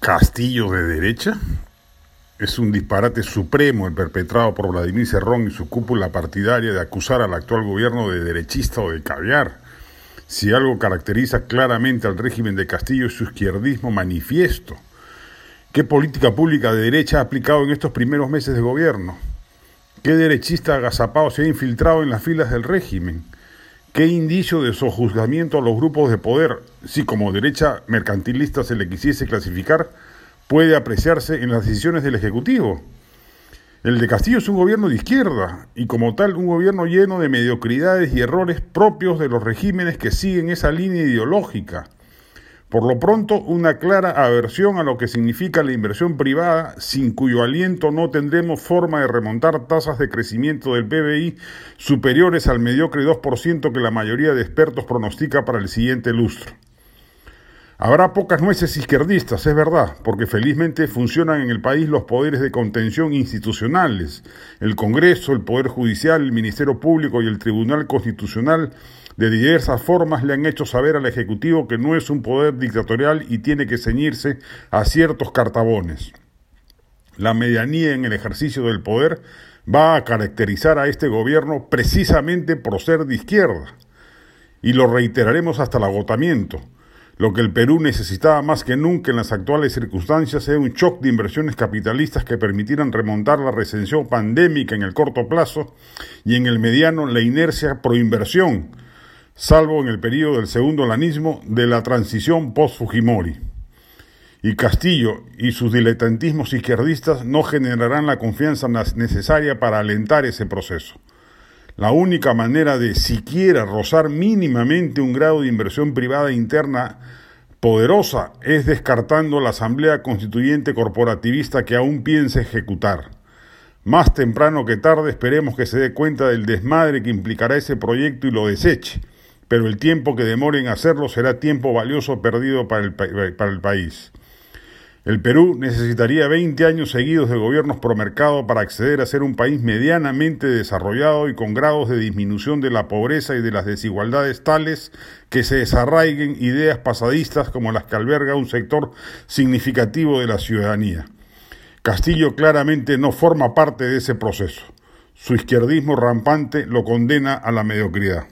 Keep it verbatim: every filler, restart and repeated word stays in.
Castillo de derecha. Es un disparate supremo el perpetrado por Vladimir Cerrón y su cúpula partidaria de acusar al actual gobierno de derechista o de caviar. Si algo caracteriza claramente al régimen de Castillo es su izquierdismo manifiesto. ¿Qué política pública de derecha ha aplicado en estos primeros meses de gobierno? ¿Qué derechista agazapado se ha infiltrado en las filas del régimen? ¿Qué indicio de sojuzgamiento a los grupos de poder, si como derecha mercantilista se le quisiese clasificar, puede apreciarse en las decisiones del Ejecutivo? El de Castillo es un gobierno de izquierda, y como tal un gobierno lleno de mediocridades y errores propios de los regímenes que siguen esa línea ideológica. Por lo pronto, una clara aversión a lo que significa la inversión privada, sin cuyo aliento no tendremos forma de remontar tasas de crecimiento del P B I superiores al mediocre dos por ciento que la mayoría de expertos pronostica para el siguiente lustro. Habrá pocas nueces izquierdistas, es verdad, porque felizmente funcionan en el país los poderes de contención institucionales, el Congreso, el Poder Judicial, el Ministerio Público y el Tribunal Constitucional de diversas formas le han hecho saber al Ejecutivo que no es un poder dictatorial y tiene que ceñirse a ciertos cartabones. La medianía en el ejercicio del poder va a caracterizar a este gobierno precisamente por ser de izquierda, y lo reiteraremos hasta el agotamiento. Lo que el Perú necesitaba más que nunca en las actuales circunstancias es un shock de inversiones capitalistas que permitieran remontar la recesión pandémica en el corto plazo y en el mediano la inercia proinversión, salvo en el periodo del segundo lanismo de la transición post-Fujimori. Y Castillo y sus diletantismos izquierdistas no generarán la confianza necesaria para alentar ese proceso. La única manera de siquiera rozar mínimamente un grado de inversión privada interna poderosa es descartando la Asamblea Constituyente Corporativista que aún piensa ejecutar. Más temprano que tarde esperemos que se dé cuenta del desmadre que implicará ese proyecto y lo deseche, pero el tiempo que demore en hacerlo será tiempo valioso perdido para el, pa- para el país. El Perú necesitaría veinte años seguidos de gobiernos promercado para acceder a ser un país medianamente desarrollado y con grados de disminución de la pobreza y de las desigualdades tales que se desarraiguen ideas pasadistas como las que alberga un sector significativo de la ciudadanía. Castillo claramente no forma parte de ese proceso. Su izquierdismo rampante lo condena a la mediocridad.